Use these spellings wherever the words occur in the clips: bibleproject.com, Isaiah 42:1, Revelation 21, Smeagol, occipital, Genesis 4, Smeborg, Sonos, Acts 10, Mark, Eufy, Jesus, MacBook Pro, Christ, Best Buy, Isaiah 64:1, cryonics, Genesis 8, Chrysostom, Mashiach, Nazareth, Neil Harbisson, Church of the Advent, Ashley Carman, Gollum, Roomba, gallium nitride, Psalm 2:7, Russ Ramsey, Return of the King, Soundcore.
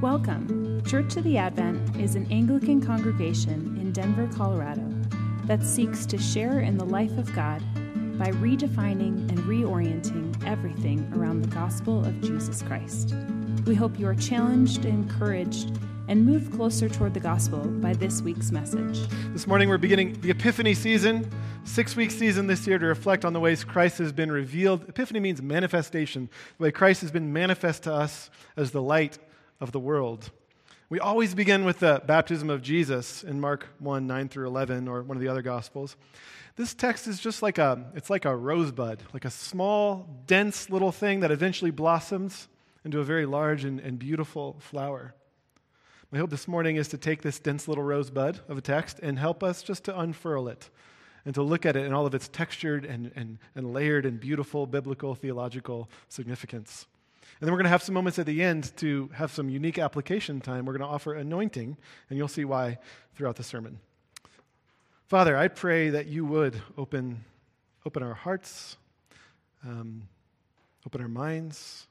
Welcome. Church of the Advent is an Anglican congregation in Denver, Colorado, that seeks to share in the life of God by redefining and reorienting everything around the gospel of Jesus Christ. We hope you are challenged, encouraged, and move closer toward the gospel by this week's message. This morning we're beginning the Epiphany season, six-week season this year to reflect on the ways Christ has been revealed. Epiphany means manifestation, the way Christ has been manifest to us as the light of the world. We always begin with the baptism of Jesus in Mark 1, 9 through 11, or one of the other Gospels. This text is just like a rosebud, like a small, dense little thing that eventually blossoms into a very large and beautiful flower. My hope this morning is to take this dense little rosebud of a text and help us just to unfurl it and to look at it in all of its textured and layered and beautiful biblical theological significance. And then we're going to have some moments at the end to have some unique application time. We're going to offer anointing, and you'll see why throughout the sermon. Father, I pray that you would open our hearts, open our minds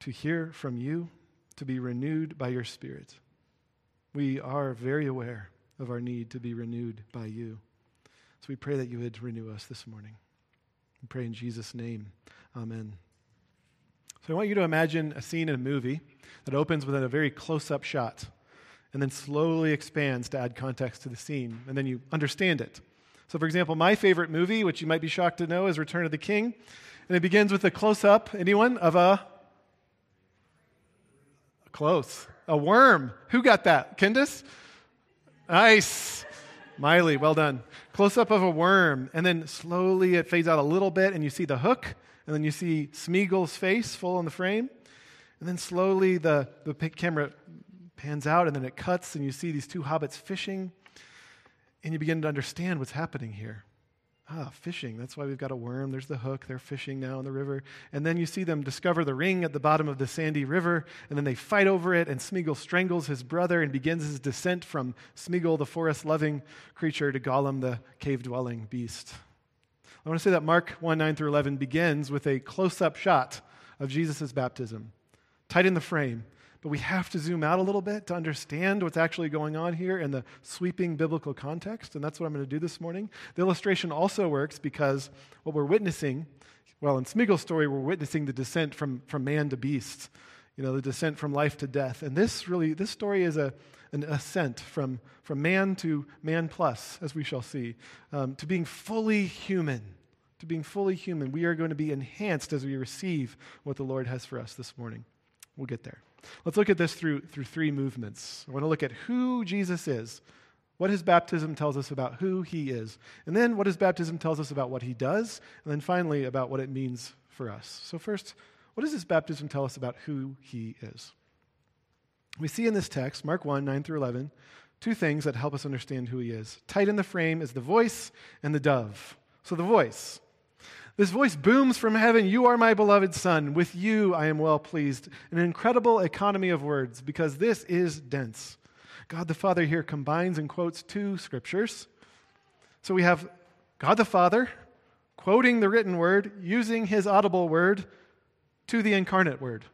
to hear from you, to be renewed by your Spirit. We are very aware of our need to be renewed by you. So we pray that you would renew us this morning. We pray in Jesus' name. Amen. So I want you to imagine a scene in a movie that opens with a very close-up shot and then slowly expands to add context to the scene, and then you understand it. So for example, my favorite movie, which you might be shocked to know, is Return of the King, and it begins with a close-up, anyone, of a worm. Who got that? Candace? Nice. Miley, well done. Close-up of a worm, and then slowly it fades out a little bit, and you see the hook, and then you see Smeagol's face full on the frame, and then slowly the camera pans out, and then it cuts, and you see these two hobbits fishing, and you begin to understand what's happening here. Ah, fishing. That's why we've got a worm. There's the hook. They're fishing now in the river. And then you see them discover the ring at the bottom of the sandy river, and then they fight over it, and Smeagol strangles his brother and begins his descent from Smeagol, the forest-loving creature, to Gollum, the cave-dwelling beast. I want to say that Mark 1, 9 through 11 begins with a close-up shot of Jesus' baptism, tight in the frame. But we have to zoom out a little bit to understand what's actually going on here in the sweeping biblical context, and that's what I'm going to do this morning. The illustration also works because what we're witnessing, well, in Smeagol's story, we're witnessing the descent from man to beast, you know, the descent from life to death. And this story is an ascent from man to man plus, as we shall see, to being fully human. To being fully human. We are going to be enhanced as we receive what the Lord has for us this morning. We'll get there. Let's look at this through three movements. I want to look at who Jesus is, what his baptism tells us about who he is, and then what his baptism tells us about what he does, and then finally about what it means for us. So first, what does this baptism tell us about who he is? We see in this text, Mark 1, 9 through 11, two things that help us understand who he is. Tight in the frame is the voice and the dove. So the voice. This voice booms from heaven, "You are my beloved son. With you I am well pleased." An incredible economy of words, because this is dense. God the Father here combines and quotes two scriptures. So we have God the Father quoting the written word, using his audible word to the incarnate word.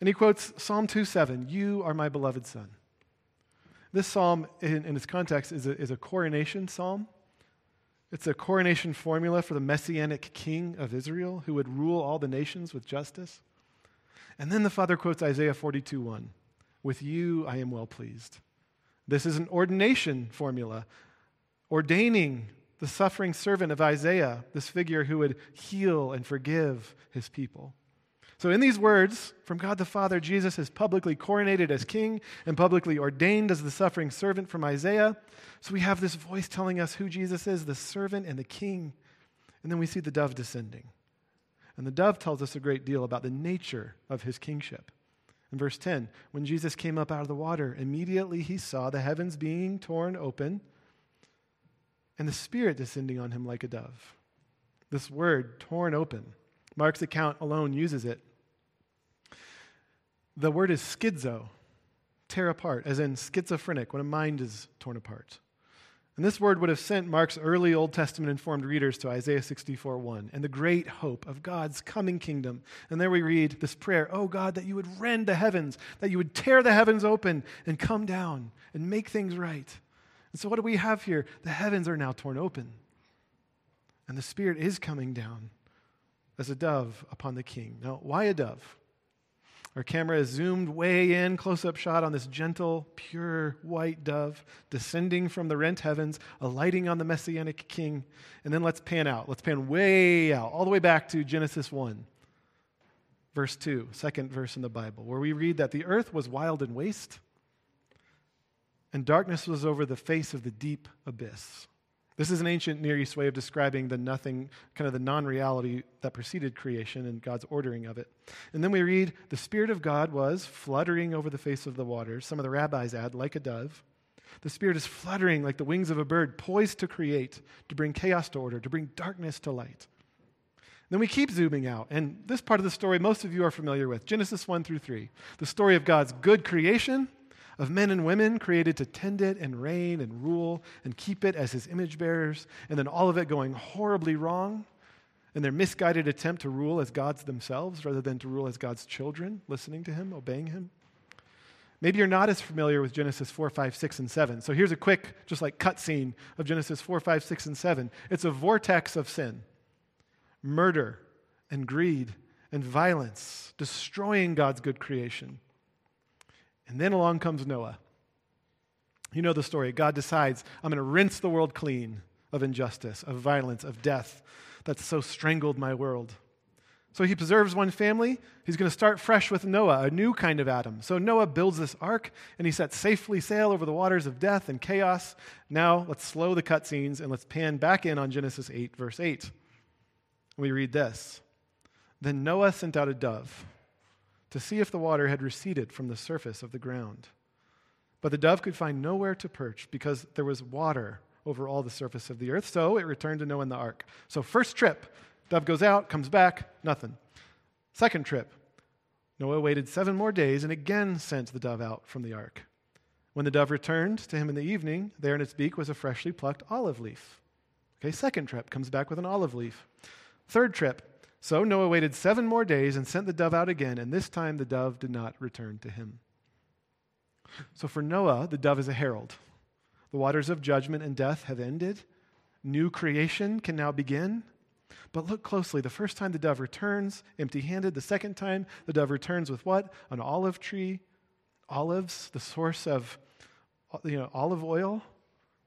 And he quotes Psalm 2:7, "You are my beloved son." This psalm, in its context, is a coronation psalm. It's a coronation formula for the messianic king of Israel who would rule all the nations with justice. And then the Father quotes Isaiah 42:1, "With you I am well pleased." This is an ordination formula, ordaining the suffering servant of Isaiah, this figure who would heal and forgive his people. So in these words, from God the Father, Jesus is publicly coronated as king and publicly ordained as the suffering servant from Isaiah. So we have this voice telling us who Jesus is, the servant and the king. And then we see the dove descending. And the dove tells us a great deal about the nature of his kingship. In verse 10, when Jesus came up out of the water, immediately he saw the heavens being torn open and the Spirit descending on him like a dove. This word, torn open. Mark's account alone uses it. The word is schizo, tear apart, as in schizophrenic, when a mind is torn apart. And this word would have sent Mark's early Old Testament-informed readers to Isaiah 64:1 and the great hope of God's coming kingdom. And there we read this prayer, "Oh God, that you would rend the heavens, that you would tear the heavens open and come down and make things right." And so what do we have here? The heavens are now torn open. And the Spirit is coming down as a dove upon the King. Now, why a dove? Our camera is zoomed way in, close-up shot on this gentle, pure, white dove descending from the rent heavens, alighting on the Messianic King. And then let's pan out. Let's pan way out, all the way back to Genesis 1, verse 2, second verse in the Bible, where we read that the earth was wild and waste, and darkness was over the face of the deep abyss. This is an ancient Near East way of describing the nothing, kind of the non-reality that preceded creation and God's ordering of it. And then we read, the Spirit of God was fluttering over the face of the waters. Some of the rabbis add, like a dove. The Spirit is fluttering like the wings of a bird, poised to create, to bring chaos to order, to bring darkness to light. Then we keep zooming out, and this part of the story most of you are familiar with, Genesis 1 through 3, the story of God's good creation, of men and women created to tend it and reign and rule and keep it as his image bearers, and then all of it going horribly wrong in their misguided attempt to rule as gods themselves rather than to rule as God's children, listening to him, obeying him. Maybe you're not as familiar with Genesis 4, 5, 6, and 7. So here's a quick, just like cut scene of Genesis 4, 5, 6, and 7. It's a vortex of sin, murder and greed and violence, destroying God's good creation. And then along comes Noah. You know the story. God decides, I'm going to rinse the world clean of injustice, of violence, of death that's so strangled my world. So he preserves one family. He's going to start fresh with Noah, a new kind of Adam. So Noah builds this ark, and he sets safely sail over the waters of death and chaos. Now let's slow the cutscenes, and let's pan back in on Genesis 8, verse 8. We read this. Then Noah sent out a dove to see if the water had receded from the surface of the ground. But the dove could find nowhere to perch because there was water over all the surface of the earth, so it returned to Noah in the ark. So first trip, dove goes out, comes back, nothing. Second trip, Noah waited 7 more days and again sent the dove out from the ark. When the dove returned to him in the evening, there in its beak was a freshly plucked olive leaf. Okay, second trip, comes back with an olive leaf. Third trip, so Noah waited 7 more days and sent the dove out again, and this time the dove did not return to him. So for Noah, the dove is a herald. The waters of judgment and death have ended. New creation can now begin. But look closely. The first time the dove returns empty-handed. The second time the dove returns with what? An olive tree. Olives, the source of olive oil.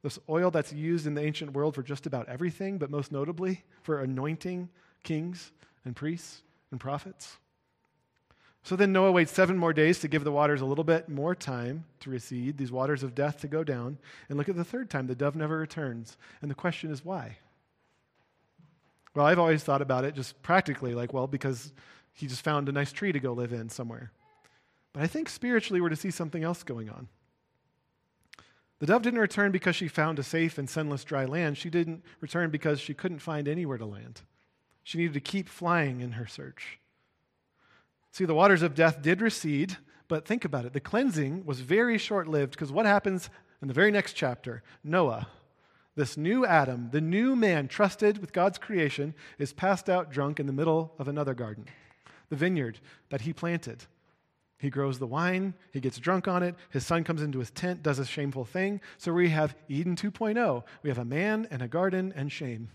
This oil that's used in the ancient world for just about everything, but most notably for anointing kings and priests and prophets. So then Noah waits 7 more days to give the waters a little bit more time to recede, these waters of death to go down. And look at the third time, the dove never returns. And the question is why? Well, I've always thought about it just practically, because he just found a nice tree to go live in somewhere. But I think spiritually we're to see something else going on. The dove didn't return because she found a safe and sinless dry land. She didn't return because she couldn't find anywhere to land. She needed to keep flying in her search. See, the waters of death did recede, but think about it. The cleansing was very short-lived because what happens in the very next chapter? Noah, this new Adam, the new man trusted with God's creation, is passed out drunk in the middle of another garden, the vineyard that he planted. He grows the wine. He gets drunk on it. His son comes into his tent, does a shameful thing. So we have Eden 2.0. We have a man and a garden and shame.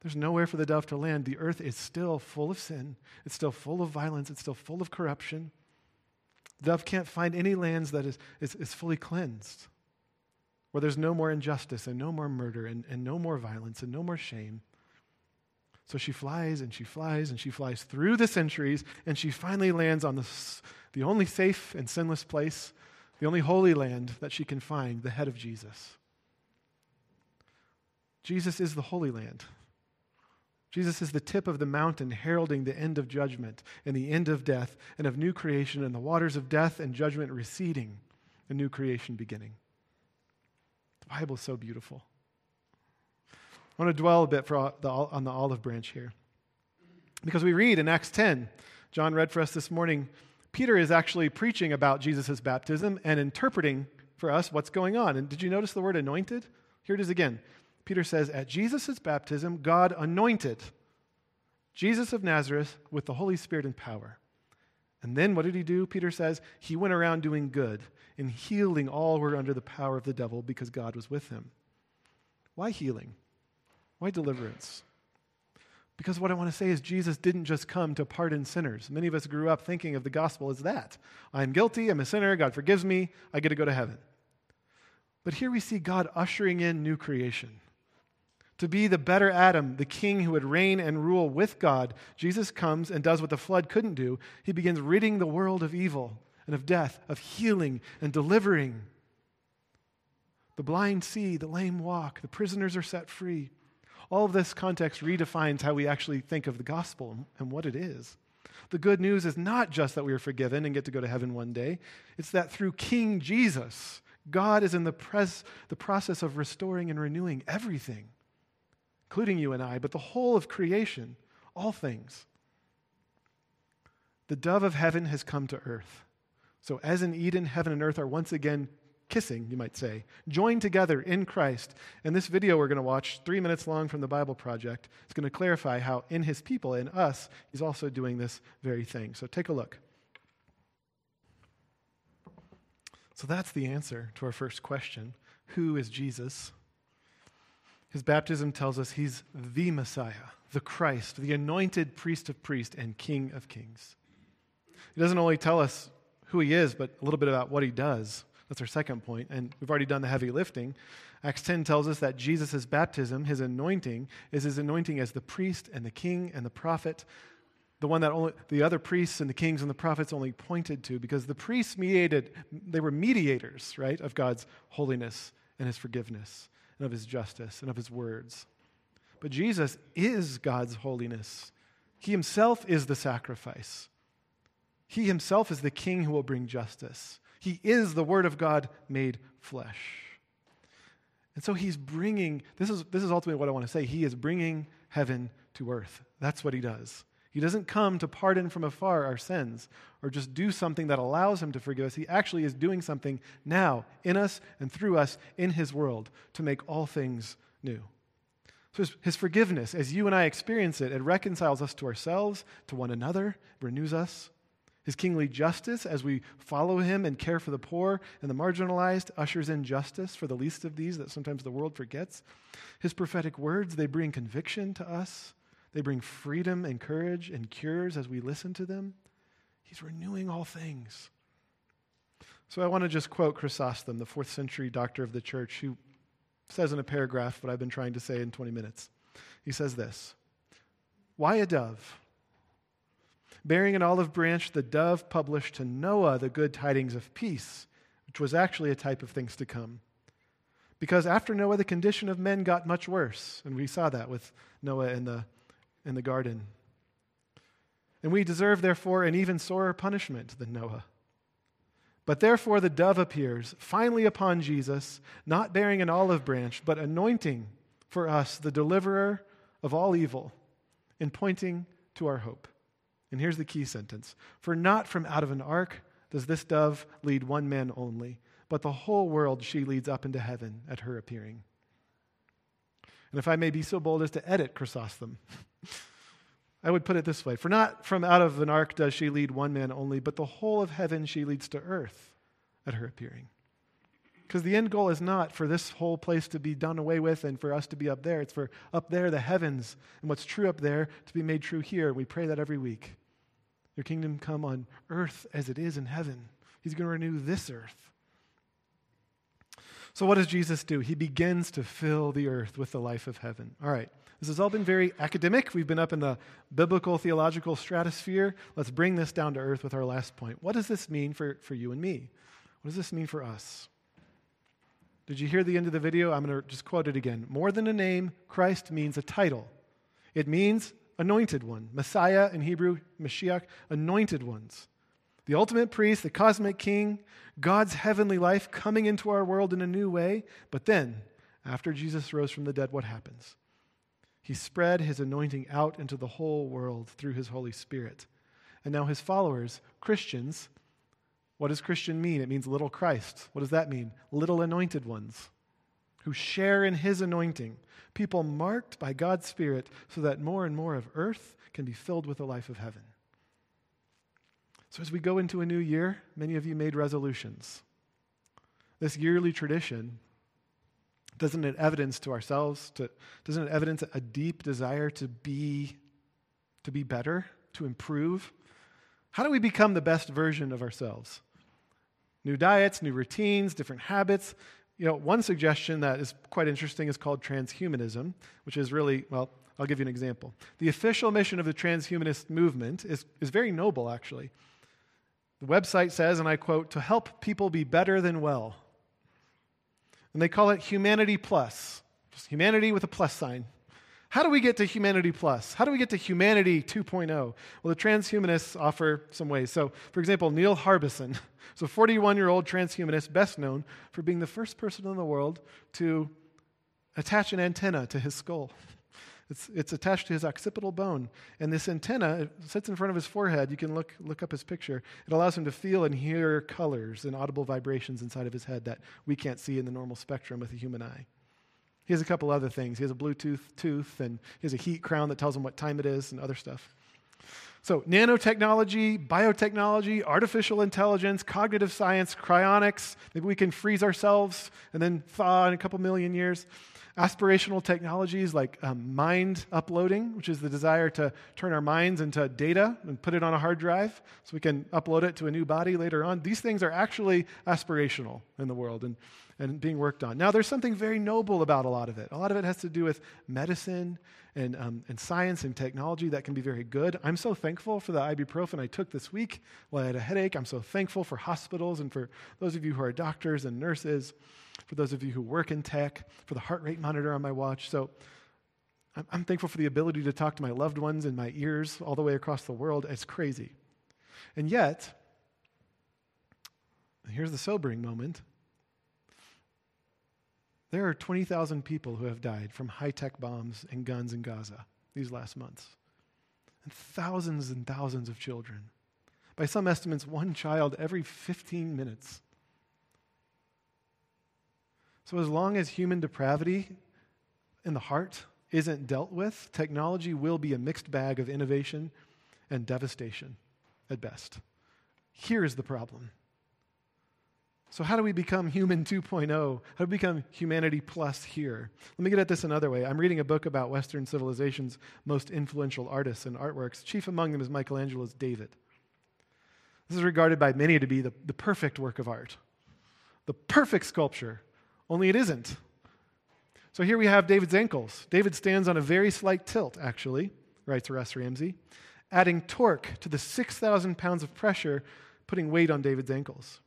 There's nowhere for the dove to land. The earth is still full of sin. It's still full of violence. It's still full of corruption. The dove can't find any lands that is fully cleansed, where there's no more injustice and no more murder and no more violence and no more shame. So she flies and she flies and she flies through the centuries, and she finally lands on the only safe and sinless place, the only holy land that she can find, the head of Jesus. Jesus is the holy land. Jesus is the tip of the mountain heralding the end of judgment and the end of death and of new creation and the waters of death and judgment receding and new creation beginning. The Bible is so beautiful. I want to dwell a bit on the olive branch here because we read in Acts 10, John read for us this morning, Peter is actually preaching about Jesus' baptism and interpreting for us what's going on. And did you notice the word anointed? Here it is again. Peter says, at Jesus' baptism, God anointed Jesus of Nazareth with the Holy Spirit and power. And then what did he do? Peter says, he went around doing good and healing all who were under the power of the devil because God was with him. Why healing? Why deliverance? Because what I want to say is Jesus didn't just come to pardon sinners. Many of us grew up thinking of the gospel as that. I'm guilty, I'm a sinner, God forgives me, I get to go to heaven. But here we see God ushering in new creation. To be the better Adam, the king who would reign and rule with God, Jesus comes and does what the flood couldn't do. He begins ridding the world of evil and of death, of healing and delivering. The blind see, the lame walk, the prisoners are set free. All of this context redefines how we actually think of the gospel and what it is. The good news is not just that we are forgiven and get to go to heaven one day. It's that through King Jesus, God is in the process of restoring and renewing everything, including you and I, but the whole of creation, all things. The dove of heaven has come to earth. So as in Eden, heaven and earth are once again kissing, you might say, joined together in Christ. And this video we're going to watch, 3 minutes long from the Bible Project, is going to clarify how in his people, in us, he's also doing this very thing. So take a look. So that's the answer to our first question. Who is Jesus? His baptism tells us he's the Messiah, the Christ, the anointed priest of priests and King of kings. He doesn't only tell us who he is, but a little bit about what he does. That's our second point, and we've already done the heavy lifting. Acts 10 tells us that Jesus' baptism, his anointing, is his anointing as the priest and the king and the prophet, the one that only the other priests and the kings and the prophets only pointed to, because the priests mediated, they were mediators, right, of God's holiness and his forgiveness and of his justice and of his words. But Jesus is God's holiness. He himself is the sacrifice. He himself is the king who will bring justice. He is the Word of God made flesh. And so he's bringing, this is ultimately what I want to say, he is bringing heaven to earth. That's what he does. He doesn't come to pardon from afar our sins or just do something that allows him to forgive us. He actually is doing something now in us and through us in his world to make all things new. So his forgiveness, as you and I experience it, it reconciles us to ourselves, to one another, renews us. His kingly justice, as we follow him and care for the poor and the marginalized, ushers in justice for the least of these that sometimes the world forgets. His prophetic words, they bring conviction to us. They bring freedom and courage and cures as we listen to them. He's renewing all things. So I want to just quote Chrysostom, the 4th century doctor of the church, who says in a paragraph what I've been trying to say in 20 minutes. He says this, "Why a dove? Bearing an olive branch, the dove published to Noah the good tidings of peace, which was actually a type of things to come. Because after Noah, the condition of men got much worse." And we saw that with Noah in the garden. "And we deserve, therefore, an even sorer punishment than Noah. But therefore the dove appears, finally upon Jesus, not bearing an olive branch, but anointing for us the deliverer of all evil, and pointing to our hope." And here's the key sentence. "For not from out of an ark does this dove lead one man only, but the whole world she leads up into heaven at her appearing." And if I may be so bold as to edit Chrysostom, I would put it this way. "For not from out of an ark does she lead one man only, but the whole of heaven she leads to earth at her appearing." Because the end goal is not for this whole place to be done away with and for us to be up there. It's for up there, the heavens, and what's true up there to be made true here. We pray that every week. Your kingdom come on earth as it is in heaven. He's going to renew this earth. So what does Jesus do? He begins to fill the earth with the life of heaven. All right. This has all been very academic. We've been up in the biblical, theological stratosphere. Let's bring this down to earth with our last point. What does this mean for you and me? What does this mean for us? Did you hear the end of the video? I'm going to just quote it again. "More than a name, Christ means a title. It means anointed one." Messiah in Hebrew, Mashiach, anointed ones. The ultimate priest, the cosmic king, God's heavenly life coming into our world in a new way. But then, after Jesus rose from the dead, what happens? He spread his anointing out into the whole world through his Holy Spirit. And now his followers, Christians, What does Christian mean? It means little Christ. What does that mean? Little anointed ones who share in his anointing, people marked by God's Spirit so that more and more of earth can be filled with the life of heaven. So as we go into a new year, many of you made resolutions. This yearly tradition, doesn't it evidence to ourselves, doesn't it evidence a deep desire to be better, to improve? How do we become the best version of ourselves? New diets, new routines, different habits. You know, one suggestion that is quite interesting is called transhumanism, which is really, well, I'll give you an example. The official mission of the transhumanist movement is very noble, actually. The website says, and I quote, "to help people be better than well." And they call it humanity plus, just humanity with a plus sign. How do we get to humanity plus? How do we get to humanity 2.0? Well, the transhumanists offer some ways. So, for example, Neil Harbisson is a 41-year-old transhumanist best known for being the first person in the world to attach an antenna to his skull. It's attached to his occipital bone. And this antenna, it sits in front of his forehead. You can look up his picture. It allows him to feel and hear colors and audible vibrations inside of his head that we can't see in the normal spectrum with the human eye. He has a couple other things. He has a Bluetooth tooth, and he has a heat crown that tells him what time it is and other stuff. So nanotechnology, biotechnology, artificial intelligence, cognitive science, cryonics. Maybe we can freeze ourselves and then thaw in a couple million years. Aspirational technologies like mind uploading, which is the desire to turn our minds into data and put it on a hard drive so we can upload it to a new body later on. These things are actually aspirational in the world and being worked on. Now, there's something very noble about a lot of it. A lot of it has to do with medicine and science and technology that can be very good. I'm so thankful for the ibuprofen I took this week while I had a headache. I'm so thankful for hospitals and for those of you who are doctors and nurses, for those of you who work in tech, for the heart rate monitor on my watch. So I'm thankful for the ability to talk to my loved ones in my ears all the way across the world. It's crazy. And yet, here's the sobering moment, there are 20,000 people who have died from high-tech bombs and guns in Gaza these last months, and thousands of children. By some estimates, one child every 15 minutes. So as long as human depravity in the heart isn't dealt with, technology will be a mixed bag of innovation and devastation at best. Here's the problem. So how do we become human 2.0? How do we become humanity plus here? Let me get at this another way. I'm reading a book about Western civilization's most influential artists and artworks. Chief among them is Michelangelo's David. This is regarded by many to be the perfect work of art, the perfect sculpture. Only it isn't. So here we have David's ankles. David stands on a very slight tilt, actually, writes Russ Ramsey, adding torque to the 6,000 pounds of pressure, putting weight on David's ankles.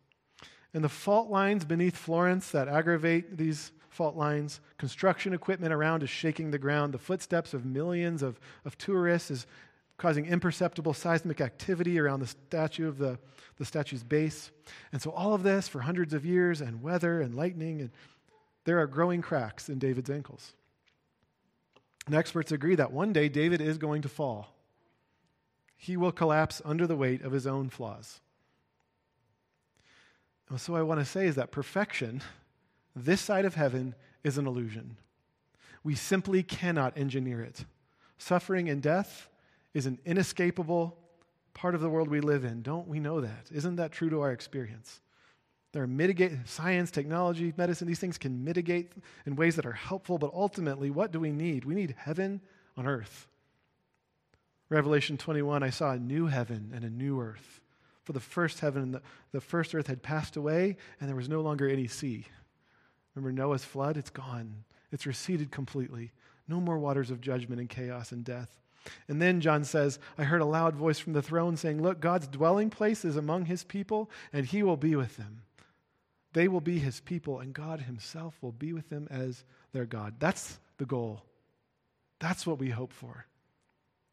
And the fault lines beneath Florence that aggravate these fault lines, construction equipment around is shaking the ground, the footsteps of millions of tourists is causing imperceptible seismic activity around the statue of the statue's base. And so all of this for hundreds of years, and weather and lightning, and there are growing cracks in David's ankles. And experts agree that one day David is going to fall. He will collapse under the weight of his own flaws. And so what I want to say is that perfection, this side of heaven, is an illusion. We simply cannot engineer it. Suffering and death is an inescapable part of the world we live in. Don't we know that? Isn't that true to our experience? There are science, technology, medicine, these things can mitigate in ways that are helpful, but ultimately, what do we need? We need heaven on earth. Revelation 21, I saw a new heaven and a new earth. For the first heaven and the first earth had passed away, and there was no longer any sea. Remember Noah's flood? It's gone. It's receded completely. No more waters of judgment and chaos and death. And then John says, I heard a loud voice from the throne saying, look, God's dwelling place is among his people, and he will be with them. They will be his people, and God himself will be with them as their God. That's the goal. That's what we hope for,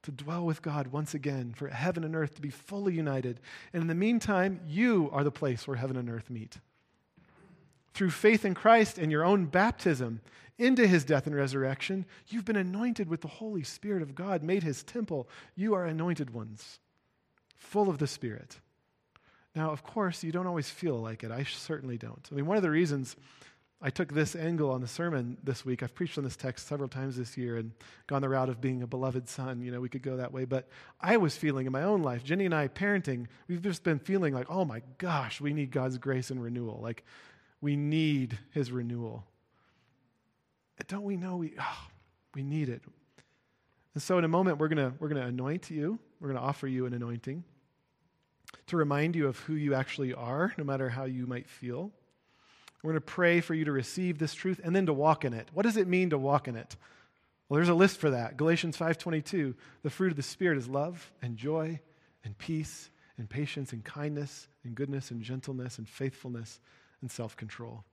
to dwell with God once again, for heaven and earth to be fully united. And in the meantime, you are the place where heaven and earth meet. Through faith in Christ and your own baptism into his death and resurrection, you've been anointed with the Holy Spirit of God, made his temple. You are anointed ones, full of the Spirit. Now, of course, you don't always feel like it. I certainly don't. I mean, one of the reasons I took this angle on the sermon this week, I've preached on this text several times this year and gone the route of being a beloved son. You know, we could go that way. But I was feeling in my own life, Jenny and I parenting, we've just been feeling like, oh my gosh, we need God's grace and renewal. Like, we need his renewal. Don't we know we need it? And so in a moment, we're gonna anoint you. We're going to offer you an anointing to remind you of who you actually are, no matter how you might feel. We're going to pray for you to receive this truth and then to walk in it. What does it mean to walk in it? Well, there's a list for that. Galatians 5:22, the fruit of the Spirit is love and joy and peace and patience and kindness and goodness and gentleness and faithfulness and self-control.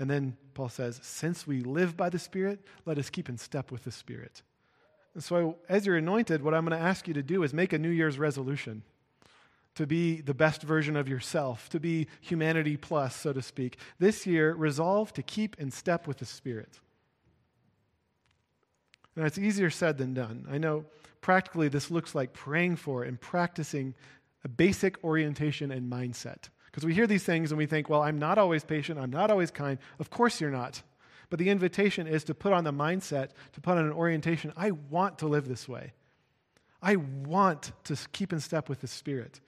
And then Paul says, since we live by the Spirit, let us keep in step with the Spirit. And so as you're anointed, what I'm going to ask you to do is make a New Year's resolution to be the best version of yourself, to be humanity plus, so to speak. This year, resolve to keep in step with the Spirit. Now, it's easier said than done. I know practically this looks like praying for and practicing a basic orientation and mindset. Because we hear these things and we think, well, I'm not always patient, I'm not always kind. Of course you're not. But the invitation is to put on the mindset, to put on an orientation. I want to live this way. I want to keep in step with the Spirit.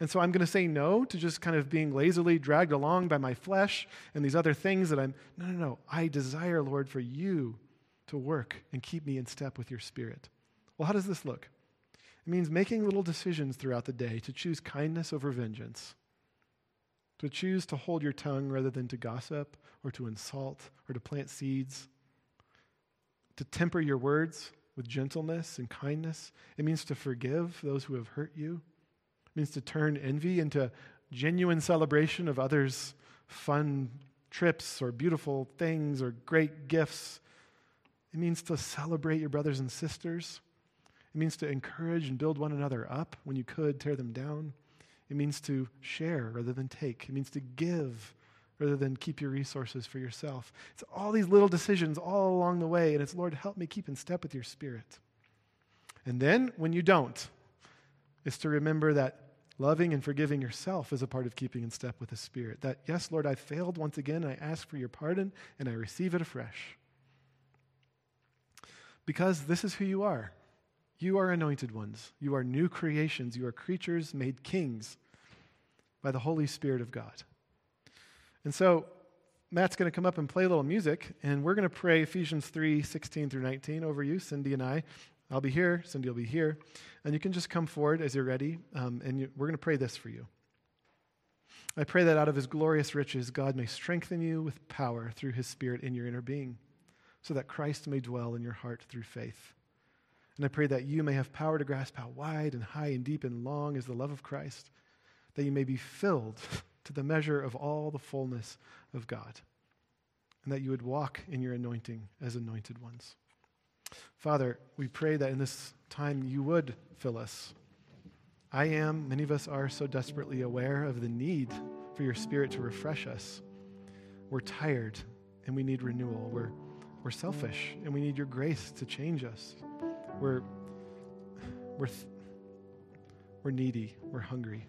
And so I'm going to say no to just kind of being lazily dragged along by my flesh and these other things that I'm, no. I desire, Lord, for you to work and keep me in step with your Spirit. Well, how does this look? It means making little decisions throughout the day to choose kindness over vengeance, to choose to hold your tongue rather than to gossip or to insult or to plant seeds, to temper your words with gentleness and kindness. It means to forgive those who have hurt you. It means to turn envy into genuine celebration of others' fun trips or beautiful things or great gifts. It means to celebrate your brothers and sisters. It means to encourage and build one another up when you could tear them down. It means to share rather than take. It means to give rather than keep your resources for yourself. It's all these little decisions all along the way, and it's, Lord, help me keep in step with your Spirit. And then when you don't, it's to remember that loving and forgiving yourself is a part of keeping in step with the Spirit. That, yes, Lord, I failed once again. I ask for your pardon, and I receive it afresh. Because this is who you are. You are anointed ones. You are new creations. You are creatures made kings by the Holy Spirit of God. And so Matt's going to come up and play a little music, and we're going to pray Ephesians 3:16-19 over you, Cindy and I. I'll be here. Cindy will be here. And you can just come forward as you're ready, we're going to pray this for you. I pray that out of his glorious riches, God may strengthen you with power through his Spirit in your inner being, so that Christ may dwell in your heart through faith. And I pray that you may have power to grasp how wide and high and deep and long is the love of Christ, that you may be filled to the measure of all the fullness of God, and that you would walk in your anointing as anointed ones. Father, we pray that in this time you would fill us. Many of us are so desperately aware of the need for your Spirit to refresh us. We're tired and we need renewal. We're selfish and we need your grace to change us. We're needy, we're hungry.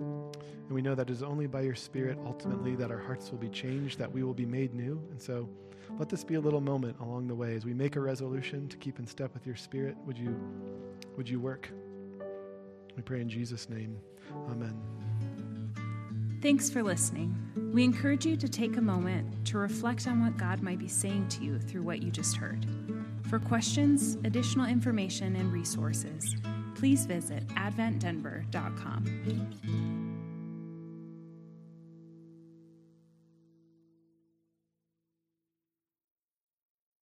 And we know that it is only by your Spirit ultimately that our hearts will be changed, that we will be made new. And so let this be a little moment along the way as we make a resolution to keep in step with your Spirit. Would you work? We pray in Jesus' name. Amen. Thanks for listening. We encourage you to take a moment to reflect on what God might be saying to you through what you just heard. For questions, additional information, and resources, please visit adventdenver.com.